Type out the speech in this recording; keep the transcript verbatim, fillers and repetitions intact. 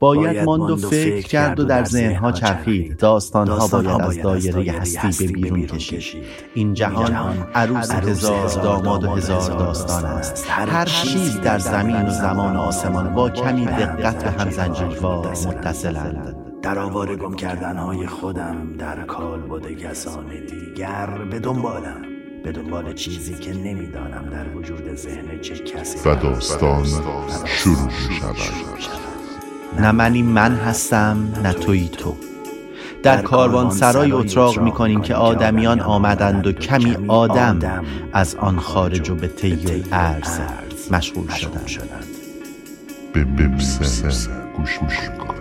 باید ماند و فکر کرد و در ذهنها چرخید. داستانها باید از دایره هستی به بیرون کشید. این جهان عروس هزار داماد و هزار داستان است. هر چیز در زمین و زمان و آسمان با کمی دقت به هم زنجیروار متصلند. در آواره گم کردنهای خودم در کالبد کسان دیگر به دنبالم، به دنبال چیزی که نمیدانم در وجود ذهن چه کسی. و داستان شروع می‌شود. نه منی من هستم، نه تویی تو. در کاروانسرای اتراق می‌کنیم که آدمیان آمدند و کمی آدم از آن خارج و به طی ارز مشغول شدند. به بمسه گوش می‌کنم.